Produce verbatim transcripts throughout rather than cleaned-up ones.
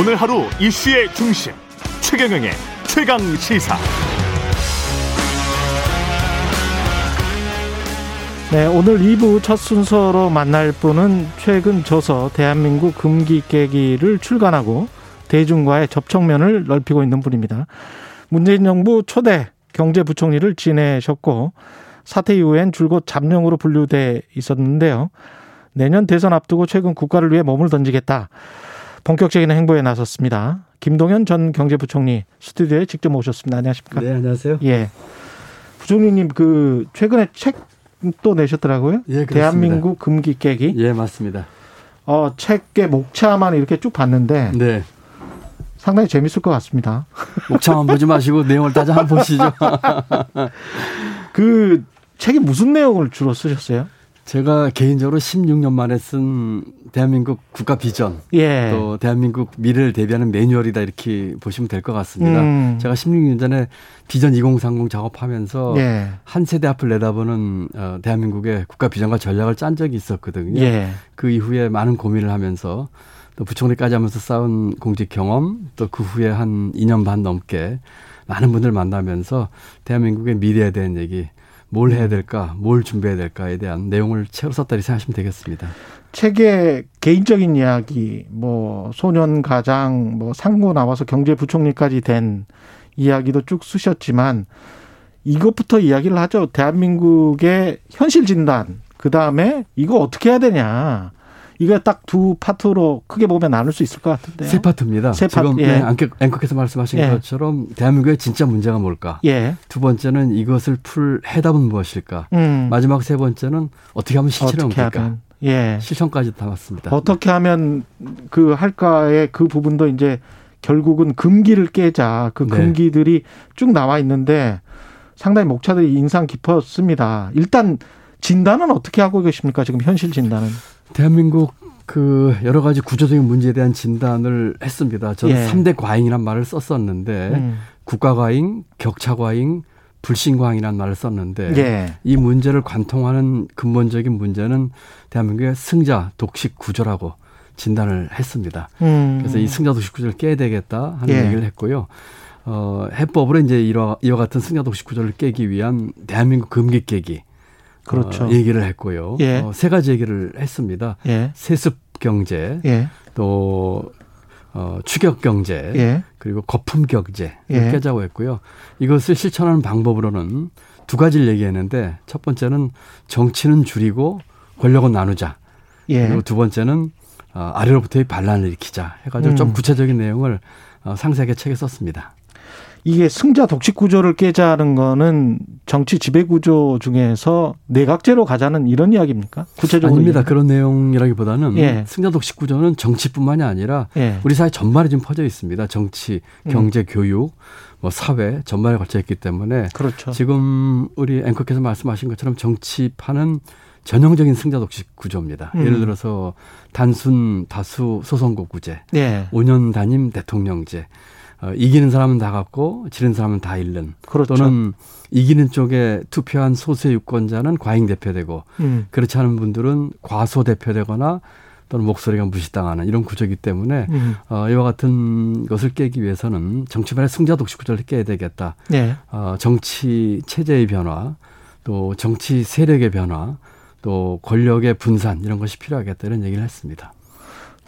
오늘 하루 이슈의 중심, 최경영의 최강 시사. 네, 오늘 이 부 첫 순서로 만날 분은 최근 저서 대한민국 금기깨기를 출간하고 대중과의 접촉면을 넓히고 있는 분입니다. 문재인 정부 초대 경제부총리를 지내셨고 사퇴 이후엔 줄곧 잠룡으로 분류돼 있었는데요. 내년 대선 앞두고 최근 국가를 위해 몸을 던지겠다. 본격적인 행보에 나섰습니다. 김동연 전 경제부총리 스튜디오에 직접 오셨습니다. 안녕하십니까? 네, 안녕하세요. 예, 부총리님 그 최근에 책 또 내셨더라고요. 예, 그렇습니다. 대한민국 금기깨기. 예, 맞습니다. 어, 책의 목차만 이렇게 쭉 봤는데 네. 상당히 재밌을 것 같습니다. 목차만 보지 마시고 내용을 따져 한번 보시죠. 그 책이 무슨 내용을 주로 쓰셨어요? 제가 개인적으로 십육 년 만에 쓴 대한민국 국가 비전, 예. 또 대한민국 미래를 대비하는 매뉴얼이다 이렇게 보시면 될 것 같습니다. 음. 제가 십육 년 전에 비전 이공삼공 작업하면서 예. 한 세대 앞을 내다보는 대한민국의 국가 비전과 전략을 짠 적이 있었거든요. 예. 그 이후에 많은 고민을 하면서 또 부총리까지 하면서 쌓은 공직 경험, 또 그 후에 한 이 년 반 넘게 많은 분들 만나면서 대한민국의 미래에 대한 얘기, 뭘 해야 될까, 뭘 준비해야 될까에 대한 내용을 책으로 썼다고 생각하시면 되겠습니다. 책의 개인적인 이야기, 뭐 소년 가장, 뭐 상고 나와서 경제부총리까지 된 이야기도 쭉 쓰셨지만 이것부터 이야기를 하죠. 대한민국의 현실 진단, 그다음에 이거 어떻게 해야 되냐. 이거 딱 두 파트로 크게 보면 나눌 수 있을 것 같은데요. 세 파트입니다. 세 파트. 지금 예. 앵커께서 말씀하신 예. 것처럼 대한민국의 진짜 문제가 뭘까. 예. 두 번째는 이것을 풀 해답은 무엇일까. 음. 마지막 세 번째는 어떻게 하면 실천을 옮길까. 예. 실천까지 담았습니다. 어떻게 하면 그 할까의 그 부분도 이제 결국은 금기를 깨자. 그 금기들이 네. 쭉 나와 있는데 상당히 목차들이 인상 깊었습니다. 일단 진단은 어떻게 하고 계십니까? 지금 현실 진단은. 대한민국 그 여러 가지 구조적인 문제에 대한 진단을 했습니다. 저는 예. 삼 대 과잉이라는 말을 썼었는데 음. 국가 과잉, 격차 과잉, 불신 과잉이라는 말을 썼는데 예. 이 문제를 관통하는 근본적인 문제는 대한민국의 승자 독식 구조라고 진단을 했습니다. 음. 그래서 이 승자 독식 구조를 깨야 되겠다 하는 예. 얘기를 했고요. 어, 해법으로 이제 이와, 이와 같은 승자 독식 구조를 깨기 위한 대한민국 금기 깨기. 그렇죠. 어, 얘기를 했고요. 예. 어, 세 가지 얘기를 했습니다. 예. 세습 경제, 예. 또 어, 추격 경제, 예. 그리고 거품 경제를 예. 깨자고 했고요. 이것을 실천하는 방법으로는 두 가지를 얘기했는데 첫 번째는 정치는 줄이고 권력은 나누자. 예. 그리고 두 번째는 어, 아래로부터의 반란을 일으키자 해가지고 음. 좀 구체적인 내용을 어, 상세하게 책에 썼습니다. 이게 승자 독식 구조를 깨자는 거는 정치 지배 구조 중에서 내각제로 가자는 이런 이야기입니까? 구체적으로 아닙니다. 이야기는? 그런 내용이라기보다는 예. 승자 독식 구조는 정치뿐만이 아니라 예. 우리 사회 전반에 지금 퍼져 있습니다. 정치, 경제, 음. 교육, 뭐 사회 전반에 걸쳐 있기 때문에 그렇죠. 지금 우리 앵커께서 말씀하신 것처럼 정치판은 전형적인 승자 독식 구조입니다. 음. 예를 들어서 단순 다수 소선거구제, 예. 오 년 단임 대통령제. 어, 이기는 사람은 다 갖고 지는 사람은 다 잃는. 그렇죠. 또는 이기는 쪽에 투표한 소수의 유권자는 과잉 대표되고 음. 그렇지 않은 분들은 과소 대표되거나 또는 목소리가 무시당하는 이런 구조이기 때문에 음. 어, 이와 같은 것을 깨기 위해서는 정치판의 승자 독식 구조를 깨야 되겠다. 네. 어, 정치 체제의 변화, 또 정치 세력의 변화, 또 권력의 분산 이런 것이 필요하겠다 이런 얘기를 했습니다.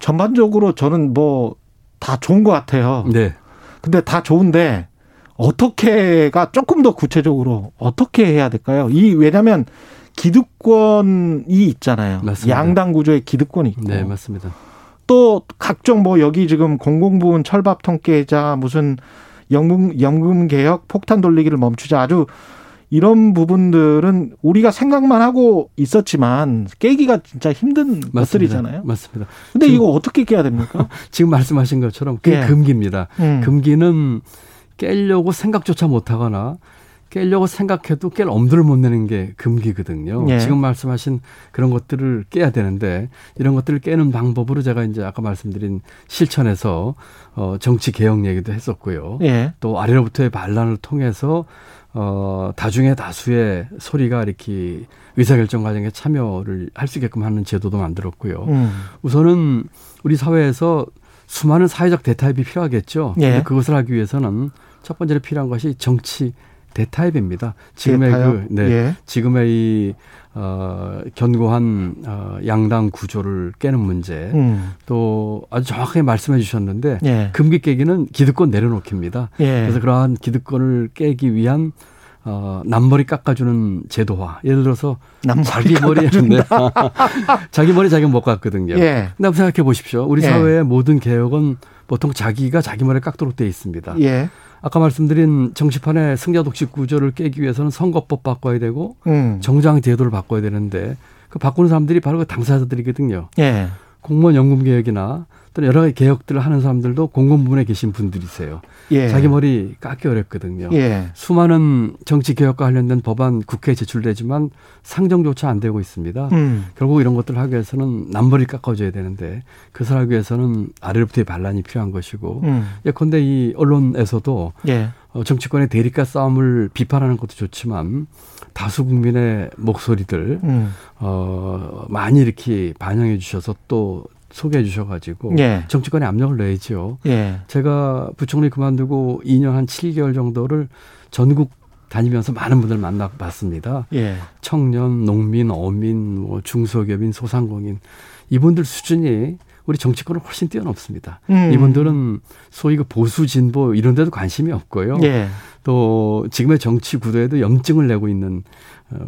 전반적으로 저는 뭐 다 좋은 것 같아요. 네. 근데 다 좋은데 어떻게가 조금 더 구체적으로 어떻게 해야 될까요? 이 왜냐하면 기득권이 있잖아요. 맞습니다. 양당 구조의 기득권이 있고. 네, 맞습니다. 또 각종 뭐 여기 지금 공공부문 철밥통 깨자, 무슨 연금 연금 개혁 폭탄 돌리기를 멈추자, 아주 이런 부분들은 우리가 생각만 하고 있었지만 깨기가 진짜 힘든 맞습니다. 것들이잖아요. 맞습니다. 근데 지금, 이거 어떻게 깨야 됩니까? 지금 말씀하신 것처럼 그게 예. 금기입니다. 음. 금기는 깨려고 생각조차 못하거나 깨려고 생각해도 깰 엄두를 못 내는 게 금기거든요. 예. 지금 말씀하신 그런 것들을 깨야 되는데 이런 것들을 깨는 방법으로 제가 이제 아까 말씀드린 실천에서 어, 정치 개혁 얘기도 했었고요. 예. 또 아래로부터의 반란을 통해서 어, 다중의 다수의 소리가 이렇게 의사결정 과정에 참여를 할 수 있게끔 하는 제도도 만들었고요. 음. 우선은 우리 사회에서 수많은 사회적 대타협이 필요하겠죠. 예. 근데 그것을 하기 위해서는 첫 번째로 필요한 것이 정치 대타협입니다. 지금의 대타협? 그, 네, 예. 지금의 이 어, 견고한 어, 양당 구조를 깨는 문제. 음. 또 아주 정확하게 말씀해 주셨는데 예. 금기 깨기는 기득권 내려놓기입니다. 예. 그래서 그러한 기득권을 깨기 위한 어, 남머리 깎아주는 제도화. 예를 들어서 자기 머리에 자기 머리 자기가 못 깎거든요. 예. 근데 한번 생각해 보십시오. 우리 예. 사회의 모든 개혁은 보통 자기가 자기 머리 깎도록 되어 있습니다. 예. 아까 말씀드린 정치판의 승자 독식 구조를 깨기 위해서는 선거법 바꿔야 되고 음. 정당 제도를 바꿔야 되는데 그 바꾸는 사람들이 바로 그 당사자들이거든요. 예. 공무원 연금 개혁이나 또는 여러 가지 개혁들을 하는 사람들도 공공 부문에 계신 분들이세요. 예. 자기 머리 깎기 어렵거든요. 예. 수많은 정치 개혁과 관련된 법안 국회에 제출되지만 상정조차 안 되고 있습니다. 음. 결국 이런 것들을 하기 위해서는 남머리 깎아줘야 되는데 그것을 하기 위해서는 아래로부터의 반란이 필요한 것이고 음. 예컨대 이 언론에서도 예. 정치권의 대립과 싸움을 비판하는 것도 좋지만 다수 국민의 목소리들 음. 어, 많이 이렇게 반영해 주셔서 또 소개해 주셔가지고 예. 정치권에 압력을 내야죠. 예. 제가 부총리 그만두고 이 년 한 칠 개월 정도를 전국 다니면서 많은 분들 만나봤습니다. 예. 청년, 농민, 어민, 뭐 중소기업인, 소상공인 이분들 수준이 우리 정치권은 훨씬 뛰어넘습니다. 음. 이분들은 소위 그 보수 진보 이런 데도 관심이 없고요. 예. 또 지금의 정치 구도에도 염증을 내고 있는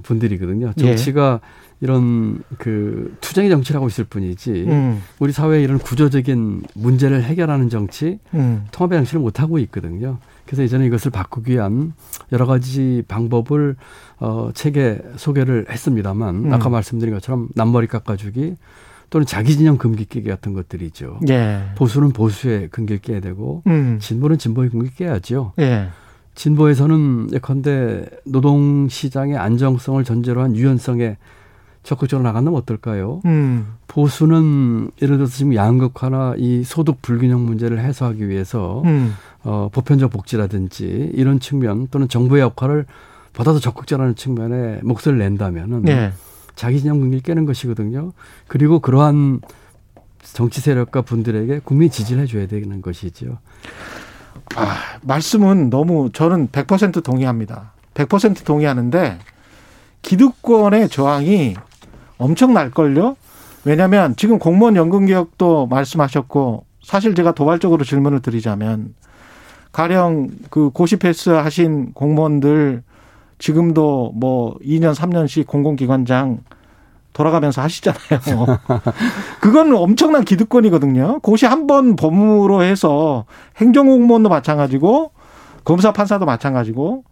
분들이거든요. 정치가 예. 이런 그 투쟁의 정치를 하고 있을 뿐이지 음. 우리 사회의 이런 구조적인 문제를 해결하는 정치, 음. 통합의 정치를 못하고 있거든요. 그래서 이제는 이것을 바꾸기 위한 여러 가지 방법을 어, 책에 소개를 했습니다만 음. 아까 말씀드린 것처럼 남머리 깎아주기 또는 자기 진영 금기 깨기 같은 것들이죠. 예. 보수는 보수의 금기를 깨야 되고 음. 진보는 진보의 금기를 깨야죠. 예. 진보에서는 예컨대 노동시장의 안정성을 전제로 한 유연성에 적극적으로 나간다면 어떨까요? 음. 보수는 예를 들어서 지금 양극화나 이 소득 불균형 문제를 해소하기 위해서 음. 어, 보편적 복지라든지 이런 측면 또는 정부의 역할을 보다 더 적극적으로 하는 측면에 목소리를 낸다면은 예. 자기 진영 금기를 깨는 것이거든요. 그리고 그러한 정치 세력과 분들에게 국민 지지를 해줘야 되는 것이죠. 아, 말씀은 너무 저는 백 퍼센트 동의합니다. 백 퍼센트 동의하는데 기득권의 저항이 엄청날걸요. 왜냐하면 지금 공무원 연금개혁도 말씀하셨고 사실 제가 도발적으로 질문을 드리자면 가령 그 고시 패스하신 공무원들 지금도 뭐 이 년, 삼 년씩 공공기관장 돌아가면서 하시잖아요. 그건 엄청난 기득권이거든요. 고시 한 번 범으로 해서 행정공무원도 마찬가지고 검사, 판사도 마찬가지고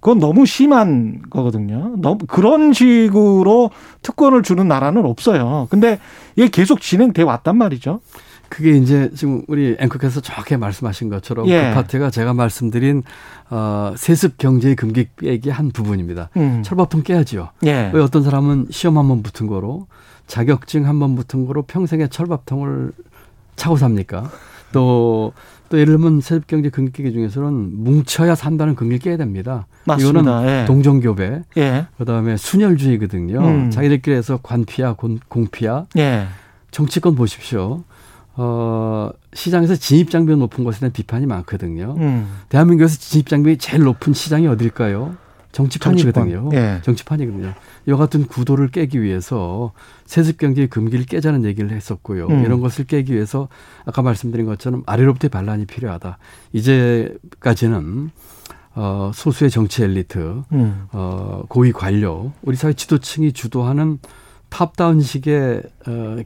그건 너무 심한 거거든요. 너무 그런 식으로 특권을 주는 나라는 없어요. 근데 이게 계속 진행돼 왔단 말이죠. 그게 이제 지금 우리 앵커께서 정확히 말씀하신 것처럼 예. 그 파트가 제가 말씀드린 어, 세습 경제의 금기 깨기 한 부분입니다. 음. 철밥통 깨야죠. 예. 왜 어떤 사람은 시험 한 번 붙은 거로 자격증 한 번 붙은 거로 평생의 철밥통을 차고 삽니까? 또, 또 예를 들면 세습 경제 금기 깨기 중에서는 뭉쳐야 산다는 금기를 깨야 됩니다. 맞습니다. 이거는 예. 동종교배, 예. 그다음에 순혈주의거든요. 음. 자기들끼리 해서 관피야 공피야. 예. 정치권 보십시오. 어, 시장에서 진입장벽이 높은 것에 대한 비판이 많거든요. 음. 대한민국에서 진입장벽이 제일 높은 시장이 어딜까요? 정치판이거든요. 정치판. 예. 정치판이거든요. 이와 같은 구도를 깨기 위해서 세습경제의 금기를 깨자는 얘기를 했었고요. 음. 이런 것을 깨기 위해서 아까 말씀드린 것처럼 아래로부터의 반란이 필요하다. 이제까지는 어, 소수의 정치 엘리트, 음. 어, 고위 관료, 우리 사회 지도층이 주도하는 탑다운식의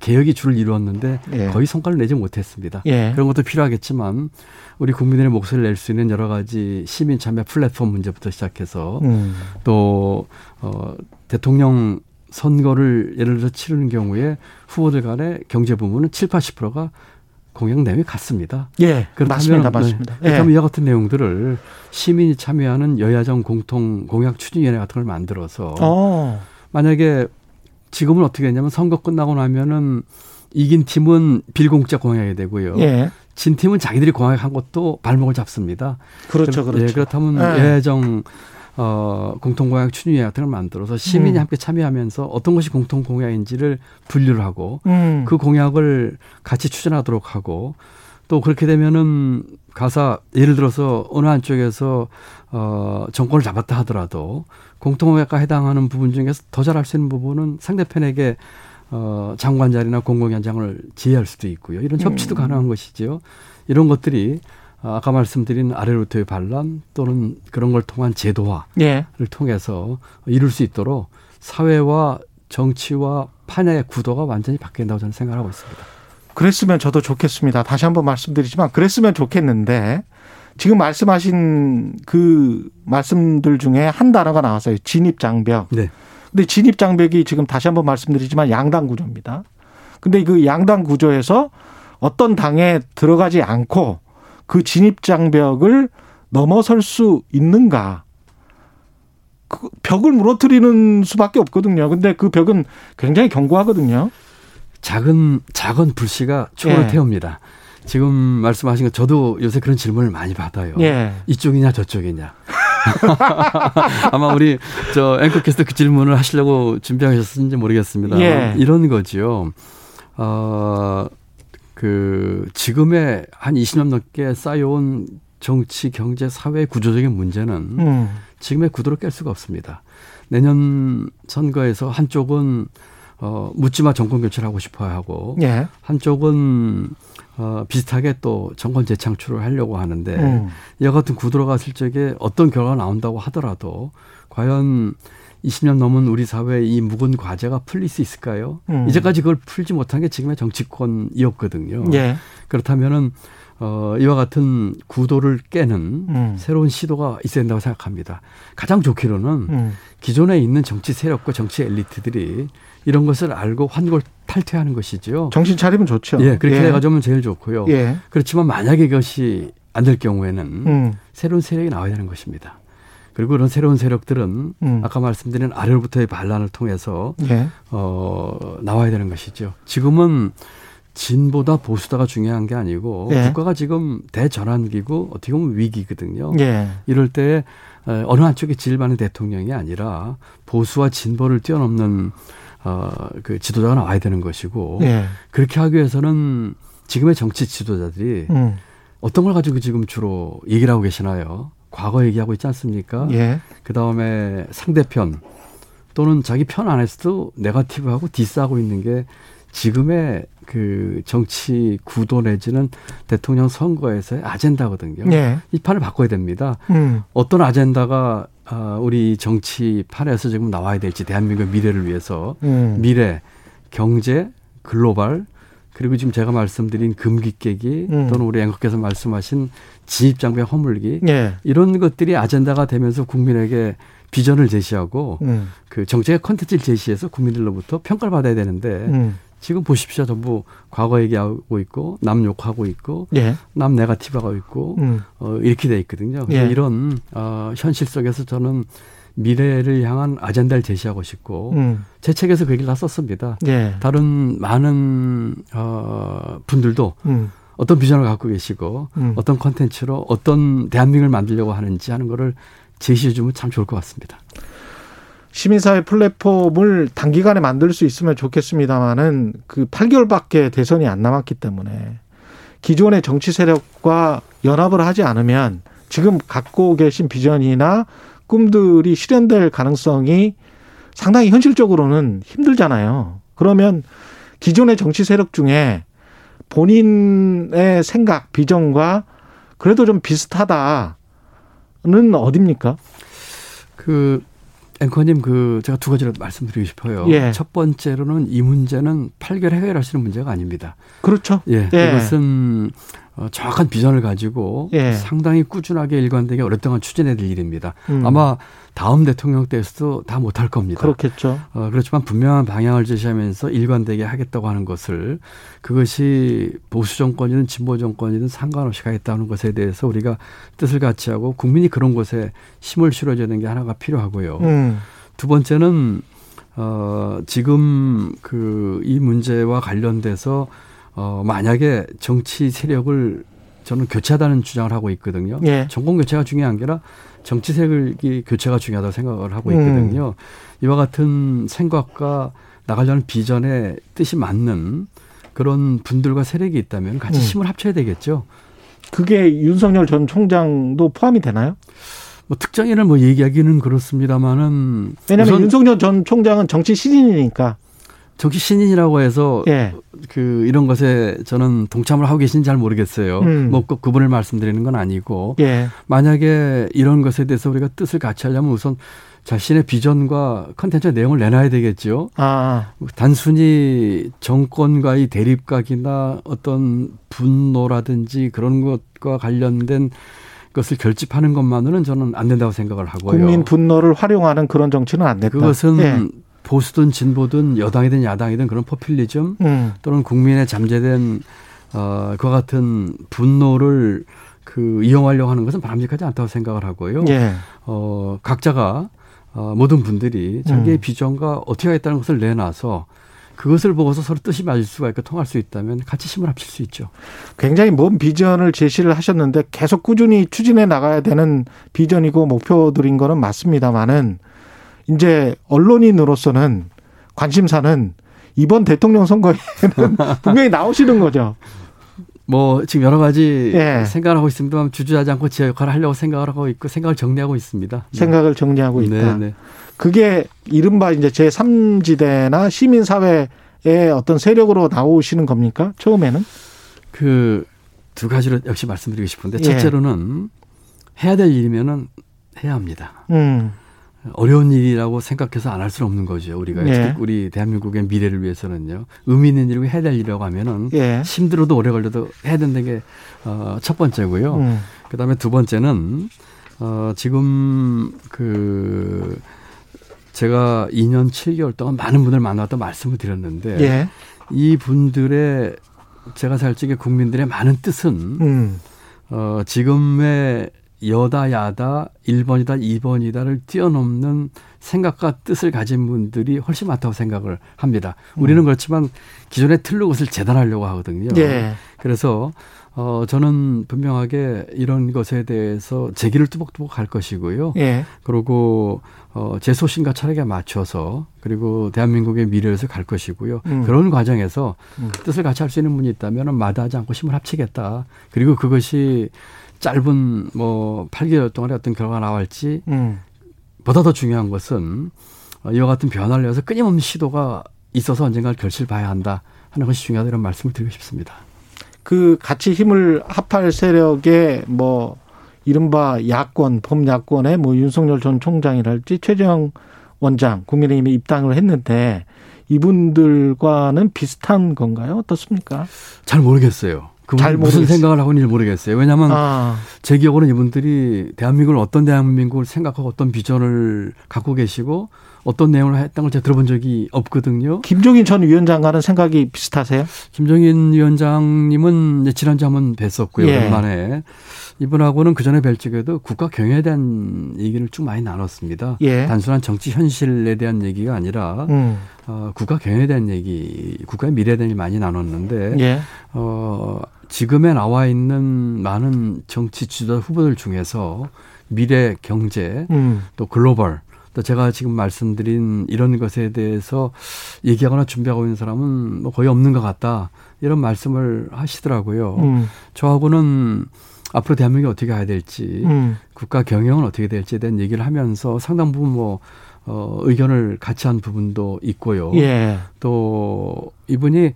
개혁이 주를 이루었는데 예. 거의 성과를 내지 못했습니다. 예. 그런 것도 필요하겠지만 우리 국민들의 목소리를 낼 수 있는 여러 가지 시민 참여 플랫폼 문제부터 시작해서 음. 또 어, 대통령 선거를 예를 들어 치르는 경우에 후보들 간의 경제 부문은 칠십, 팔십 퍼센트가 공약 내용이 같습니다. 예, 그렇다면, 맞습니다. 맞습니다. 네, 그렇다면 예. 이와 같은 내용들을 시민이 참여하는 여야정 공통 공약 추진위원회 같은 걸 만들어서 오. 만약에 지금은 어떻게 했냐면 선거 끝나고 나면은 이긴 팀은 빌공짜 공약이 되고요. 예. 진 팀은 자기들이 공약한 것도 발목을 잡습니다. 그렇죠, 그렇죠. 예, 그렇다면 예. 예정 어, 공통 공약 추진위원회 같은 걸 만들어서 시민이 음. 함께 참여하면서 어떤 것이 공통 공약인지를 분류를 하고 음. 그 공약을 같이 추진하도록 하고 또 그렇게 되면은 가사 예를 들어서 어느 한쪽에서 어, 정권을 잡았다 하더라도 공통의학과 해당하는 부분 중에서 더 잘할 수 있는 부분은 상대편에게 어, 장관 자리나 공공연장을 제의할 수도 있고요. 이런 협치도 음. 가능한 것이지요. 이런 것들이 아까 말씀드린 아래로부터의 반란 또는 그런 걸 통한 제도화를 예. 통해서 이룰 수 있도록 사회와 정치와 판의 구도가 완전히 바뀐다고 저는 생각하고 있습니다. 그랬으면 저도 좋겠습니다. 다시 한번 말씀드리지만 그랬으면 좋겠는데 지금 말씀하신 그 말씀들 중에 한 단어가 나왔어요. 진입장벽. 네. 근데 진입장벽이 지금 다시 한번 말씀드리지만 양당 구조입니다. 근데 그 양당 구조에서 어떤 당에 들어가지 않고 그 진입장벽을 넘어설 수 있는가. 그 벽을 무너뜨리는 수밖에 없거든요. 근데 그 벽은 굉장히 견고하거든요. 작은 작은 불씨가 초를 예. 태웁니다. 지금 말씀하신 것 저도 요새 그런 질문을 많이 받아요. 예. 이쪽이냐 저쪽이냐. 아마 우리 저 앵커께서 그 질문을 하시려고 준비하셨는지 모르겠습니다. 예. 이런 거지요. 어, 그 지금의 한 이십 년 넘게 쌓여온 정치, 경제, 사회 구조적인 문제는 음. 지금의 구도를 깰 수가 없습니다. 내년 선거에서 한쪽은 어, 묻지마 정권 교체를 하고 싶어야 하고 예. 한쪽은 어, 비슷하게 또 정권 재창출을 하려고 하는데 음. 이와 같은 구도로 갔을 적에 어떤 결과가 나온다고 하더라도 과연 이십 년 넘은 우리 사회의 이 묵은 과제가 풀릴 수 있을까요? 음. 이제까지 그걸 풀지 못한 게 지금의 정치권이었거든요. 예. 그렇다면은 어, 이와 같은 구도를 깨는 음. 새로운 시도가 있어야 된다고 생각합니다. 가장 좋기로는 음. 기존에 있는 정치 세력과 정치 엘리트들이 이런 것을 알고 환골 탈퇴하는 것이죠. 정신 차리면 좋죠. 예, 그렇게 예. 가져오면 제일 좋고요. 예. 그렇지만 만약에 이것이 안 될 경우에는 음. 새로운 세력이 나와야 되는 것입니다. 그리고 이런 새로운 세력들은 음. 아까 말씀드린 아래로부터의 반란을 통해서 예. 어, 나와야 되는 것이죠. 지금은 진보다 보수다가 중요한 게 아니고 예. 국가가 지금 대전환기고 어떻게 보면 위기거든요. 예. 이럴 때 어느 한쪽에 질만한 대통령이 아니라 보수와 진보를 뛰어넘는 어, 그 지도자가 나와야 되는 것이고 예. 그렇게 하기 위해서는 지금의 정치 지도자들이 음. 어떤 걸 가지고 지금 주로 얘기를 하고 계시나요? 과거 얘기하고 있지 않습니까? 예. 그다음에 상대편 또는 자기 편 안에서도 네거티브하고 디스하고 있는 게 지금의 그 정치 구도 내지는 대통령 선거에서의 아젠다거든요. 예. 이 판을 바꿔야 됩니다. 음. 어떤 아젠다가 우리 정치판에서 지금 나와야 될지 대한민국의 미래를 위해서 음. 미래, 경제, 글로벌 그리고 지금 제가 말씀드린 금기깨기 음. 또는 우리 앵커께서 말씀하신 진입장벽 허물기 예. 이런 것들이 아젠다가 되면서 국민에게 비전을 제시하고 음. 그 정책의 콘텐츠를 제시해서 국민들로부터 평가를 받아야 되는데 음. 지금 보십시오. 전부 과거 얘기하고 있고 남 욕하고 있고 예. 남 네거티브하고 있고 음. 어, 이렇게 돼 있거든요. 그래서 예. 이런 어, 현실 속에서 저는 미래를 향한 아젠다를 제시하고 싶고 음. 제 책에서 그 얘기를 다 썼습니다. 예. 다른 많은 어, 분들도 음. 어떤 비전을 갖고 계시고 음. 어떤 콘텐츠로 어떤 대한민국을 만들려고 하는지 하는 거를 제시해 주면 참 좋을 것 같습니다. 시민사회 플랫폼을 단기간에 만들 수 있으면 좋겠습니다만은 그 팔 개월밖에 대선이 안 남았기 때문에 기존의 정치 세력과 연합을 하지 않으면 지금 갖고 계신 비전이나 꿈들이 실현될 가능성이 상당히 현실적으로는 힘들잖아요. 그러면 기존의 정치 세력 중에 본인의 생각, 비전과 그래도 좀 비슷하다는 어디입니까? 그... 앵커님, 그, 제가 두 가지를 말씀드리고 싶어요. 예. 첫 번째로는 이 문제는 팔 개월 해결할 수 있는 문제가 아닙니다. 그렇죠. 예. 예. 이것은 정확한 비전을 가지고 예. 상당히 꾸준하게 일관되게 오랫동안 추진해야 될 일입니다. 음. 아마 다음 대통령 때에서도 다 못할 겁니다. 그렇겠죠. 어, 그렇지만 분명한 방향을 제시하면서 일관되게 하겠다고 하는 것을 그것이 보수 정권이든 진보 정권이든 상관없이 가겠다는 것에 대해서 우리가 뜻을 같이 하고 국민이 그런 곳에 힘을 실어주는 게 하나가 필요하고요. 음. 두 번째는 어, 지금 그 이 문제와 관련돼서 어, 만약에 정치 세력을 저는 교체하다는 주장을 하고 있거든요. 예. 정권 교체가 중요한 게 아니라 정치 세력이 교체가 중요하다고 생각을 하고 있거든요. 음. 이와 같은 생각과 나가려는 비전의 뜻이 맞는 그런 분들과 세력이 있다면 같이 힘을 음. 합쳐야 되겠죠. 그게 윤석열 전 총장도 포함이 되나요? 뭐 특정인을 뭐 얘기하기는 그렇습니다만은. 왜냐하면 윤석열 전 총장은 정치 신인이니까. 정치 신인이라고 해서 예. 그 이런 것에 저는 동참을 하고 계신지 잘 모르겠어요. 음. 뭐 꼭 그분을 말씀드리는 건 아니고 예. 만약에 이런 것에 대해서 우리가 뜻을 같이 하려면 우선 자신의 비전과 컨텐츠의 내용을 내놔야 되겠죠. 아. 단순히 정권과의 대립각이나 어떤 분노라든지 그런 것과 관련된 것을 결집하는 것만으로는 저는 안 된다고 생각을 하고요. 국민 분노를 활용하는 그런 정치는 안 된다. 그것은 예. 보수든 진보든 여당이든 야당이든 그런 포퓰리즘 음. 또는 국민의 잠재된 어, 그와 같은 분노를 그 이용하려고 하는 것은 바람직하지 않다고 생각을 하고요. 예. 어, 각자가 어, 모든 분들이 자기의 음. 비전과 어떻게 하겠다는 것을 내놔서 그것을 보고서 서로 뜻이 맞을 수가 있고 통할 수 있다면 같이 힘을 합칠 수 있죠. 굉장히 먼 비전을 제시를 하셨는데 계속 꾸준히 추진해 나가야 되는 비전이고 목표들인 거는 맞습니다만은 이제 언론인으로서는 관심사는 이번 대통령 선거에는 분명히 나오시는 거죠. 뭐 지금 여러 가지 예. 생각을 하고 있습니다만 주저하지 않고 제 역할을 하려고 생각을 하고 있고 생각을 정리하고 있습니다. 생각을 정리하고 있다. 네네. 그게 이른바 이제 제삼 지대나 시민사회의 어떤 세력으로 나오시는 겁니까? 처음에는? 그 두 가지로 역시 말씀드리고 싶은데 첫째로는 예. 해야 될 일이면은 해야 합니다. 음. 어려운 일이라고 생각해서 안 할 수는 없는 거죠. 우리가 예. 특히 우리 대한민국의 미래를 위해서는요. 의미 있는 일이고 해야 될 일이라고 하면은 예. 힘들어도 오래 걸려도 해야 된다는 게 첫 번째고요. 음. 그다음에 두 번째는 어 지금 그 제가 이 년 칠 개월 동안 많은 분을 만나서 말씀을 드렸는데 예. 이 분들의 제가 살 적에 국민들의 많은 뜻은 음. 어 지금의 여다 야다 일 번이다 이 번이다를 뛰어넘는 생각과 뜻을 가진 분들이 훨씬 많다고 생각을 합니다. 우리는 음. 그렇지만 기존의 틀로 그것을 재단하려고 하거든요. 예. 그래서 어, 저는 분명하게 이런 것에 대해서 제 길을 뚜벅뚜벅 갈 것이고요. 예. 그리고 어, 제 소신과 철학에 맞춰서 그리고 대한민국의 미래에서 갈 것이고요. 음. 그런 과정에서 음. 뜻을 같이 할 수 있는 분이 있다면 마다하지 않고 힘을 합치겠다. 그리고 그것이 짧은 뭐 팔 개월 동안에 어떤 결과가 나올지 음. 보다 더 중요한 것은 이와 같은 변화를 위해서 끊임없는 시도가 있어서 언젠가 결실을 봐야 한다 하는 것이 중요하다 이런 말씀을 드리고 싶습니다. 그 같이 힘을 합할 세력의 뭐 이른바 야권, 범야권의 뭐 윤석열 전 총장이랄지 최재형 원장 국민의힘에 입당을 했는데 이분들과는 비슷한 건가요? 어떻습니까? 잘 모르겠어요. 잘 무슨 모르겠어요. 생각을 하고 있는지 모르겠어요. 왜냐하면 아. 제 기억으로는 이분들이 대한민국을 어떤 대한민국을 생각하고 어떤 비전을 갖고 계시고 어떤 내용을 했던 걸 제가 들어본 적이 없거든요. 김종인 전 위원장과는 생각이 비슷하세요? 김종인 위원장님은 지난주 한번 뵀었고요. 예. 오랜만에. 이분하고는 그전에 뵐 적에도 국가 경영에 대한 얘기를 쭉 많이 나눴습니다. 예. 단순한 정치 현실에 대한 얘기가 아니라 음. 어, 국가 경영에 대한 얘기, 국가의 미래에 대한 얘기 많이 나눴는데 예. 어, 지금에 나와 있는 많은 정치 지도자 후보들 중에서 미래 경제 음. 또 글로벌 또 제가 지금 말씀드린 이런 것에 대해서 얘기하거나 준비하고 있는 사람은 뭐 거의 없는 것 같다. 이런 말씀을 하시더라고요. 음. 저하고는 앞으로 대한민국이 어떻게 가야 될지 음. 국가 경영은 어떻게 될지에 대한 얘기를 하면서 상당 부분 뭐 어, 의견을 같이 한 부분도 있고요. 예. 또 이분이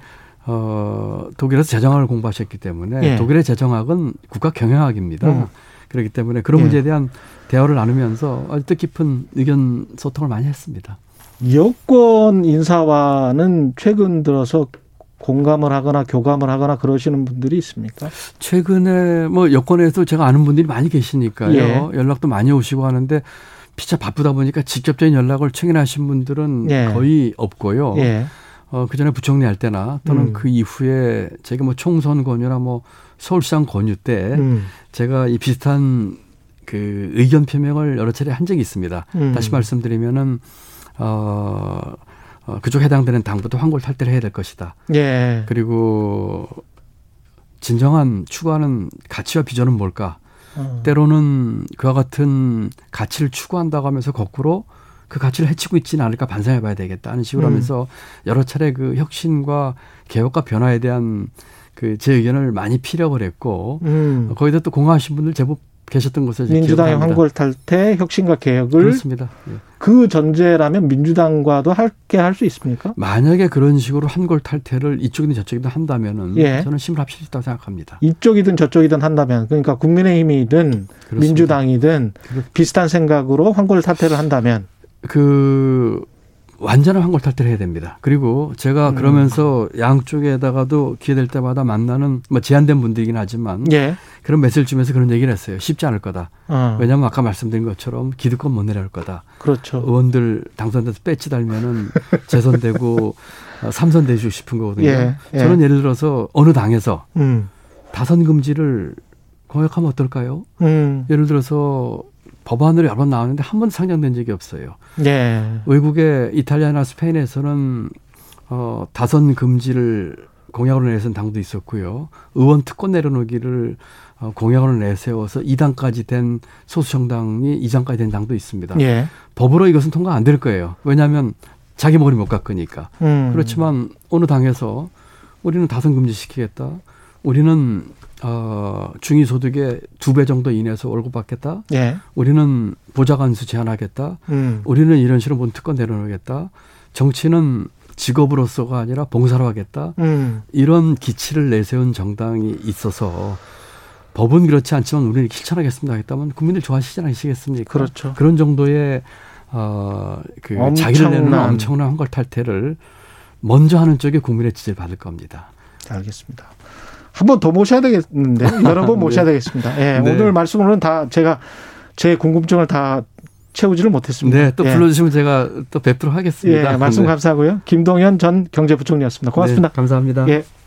어, 독일에서 재정학을 공부하셨기 때문에 예. 독일의 재정학은 국가 경영학입니다. 음. 그렇기 때문에 그런 문제에 대한 예. 대화를 나누면서 아주 뜻깊은 의견 소통을 많이 했습니다. 여권 인사와는 최근 들어서 공감을 하거나 교감을 하거나 그러시는 분들이 있습니까? 최근에 뭐 여권에서 제가 아는 분들이 많이 계시니까요. 예. 연락도 많이 오시고 하는데 피차 바쁘다 보니까 직접적인 연락을 청인하신 분들은 예. 거의 없고요. 예. 어, 그 전에 부총리 할 때나 또는 음. 그 이후에 제가 뭐 총선 권유나 뭐 서울시장 권유 때 음. 제가 이 비슷한 그 의견 표명을 여러 차례 한 적이 있습니다. 음. 다시 말씀드리면은, 어, 어, 그쪽 해당되는 당부터 환골탈태를 해야 될 것이다. 예. 그리고 진정한 추구하는 가치와 비전은 뭘까? 음. 때로는 그와 같은 가치를 추구한다고 하면서 거꾸로 그 가치를 해치고 있지는 않을까 반성해봐야 되겠다는 식으로 음. 하면서 여러 차례 그 혁신과 개혁과 변화에 대한 그 제 의견을 많이 피력을 했고 음. 거기다 또 공헌하신 분들 제법 계셨던 것을 민주당의 황골탈퇴, 혁신과 개혁을 그렇습니다. 예. 그 전제라면 민주당과도 함께 할 수 있습니까? 만약에 그런 식으로 황골탈퇴를 이쪽이든 저쪽이든 한다면은 예. 저는 심을 합칠 수 있다고 생각합니다. 이쪽이든 저쪽이든 한다면 그러니까 국민의힘이든 그렇습니다. 민주당이든 그렇습니다. 비슷한 생각으로 황골탈퇴를 한다면 그 완전한 황골탈퇴를 해야 됩니다. 그리고 제가 그러면서 음. 양쪽에다가도 기회될 때마다 만나는 뭐 제한된 분들이긴 하지만 예. 그런 메시지를 주면서 그런 얘기를 했어요. 쉽지 않을 거다. 어. 왜냐하면 아까 말씀드린 것처럼 기득권 못 내려올 거다. 그렇죠. 의원들 당선돼서 배지 달면은 재선되고 삼선되시고 싶은 거거든요. 예. 예. 저는 예를 들어서 어느 당에서 음. 다선 금지를 공약하면 어떨까요? 음. 예를 들어서 법안으로 여러 번 나오는데 한 번도 상정된 적이 없어요. 네. 외국의 이탈리아나 스페인에서는 어, 다선 금지를 공약으로 내세운 당도 있었고요. 의원 특권 내려놓기를 어, 공약으로 내세워서 이 당까지 된 소수 정당이 이 당까지 된 당도 있습니다. 네. 법으로 이것은 통과 안 될 거예요. 왜냐하면 자기 머리 못 깎으니까. 음. 그렇지만 어느 당에서 우리는 다선 금지시키겠다. 우리는 어, 중위소득의 두 배 정도 이내에서 월급 받겠다. 예. 우리는 보좌관수 제한하겠다. 음. 우리는 이런 식으로 뭔 특권 내려놓겠다. 정치는 직업으로서가 아니라 봉사로 하겠다. 음. 이런 기치를 내세운 정당이 있어서 법은 그렇지 않지만 우리는 실천하겠습니다 했다면 국민들 좋아하시지 않으시겠습니까? 그렇죠. 그런 정도의 어, 그 자기를 내는 엄청난 황골탈퇴를 먼저 하는 쪽에 국민의 지지를 받을 겁니다. 알겠습니다. 한 번 더 모셔야 되겠는데 여러 번 모셔야 네. 되겠습니다. 예, 네. 오늘 말씀으로는 다 제가 제 궁금증을 다 채우지를 못했습니다. 네, 또 불러주시면 예. 제가 또 뵙도록 하겠습니다. 예, 말씀 감사하고요. 김동연 전 경제부총리였습니다. 고맙습니다. 네, 감사합니다. 예.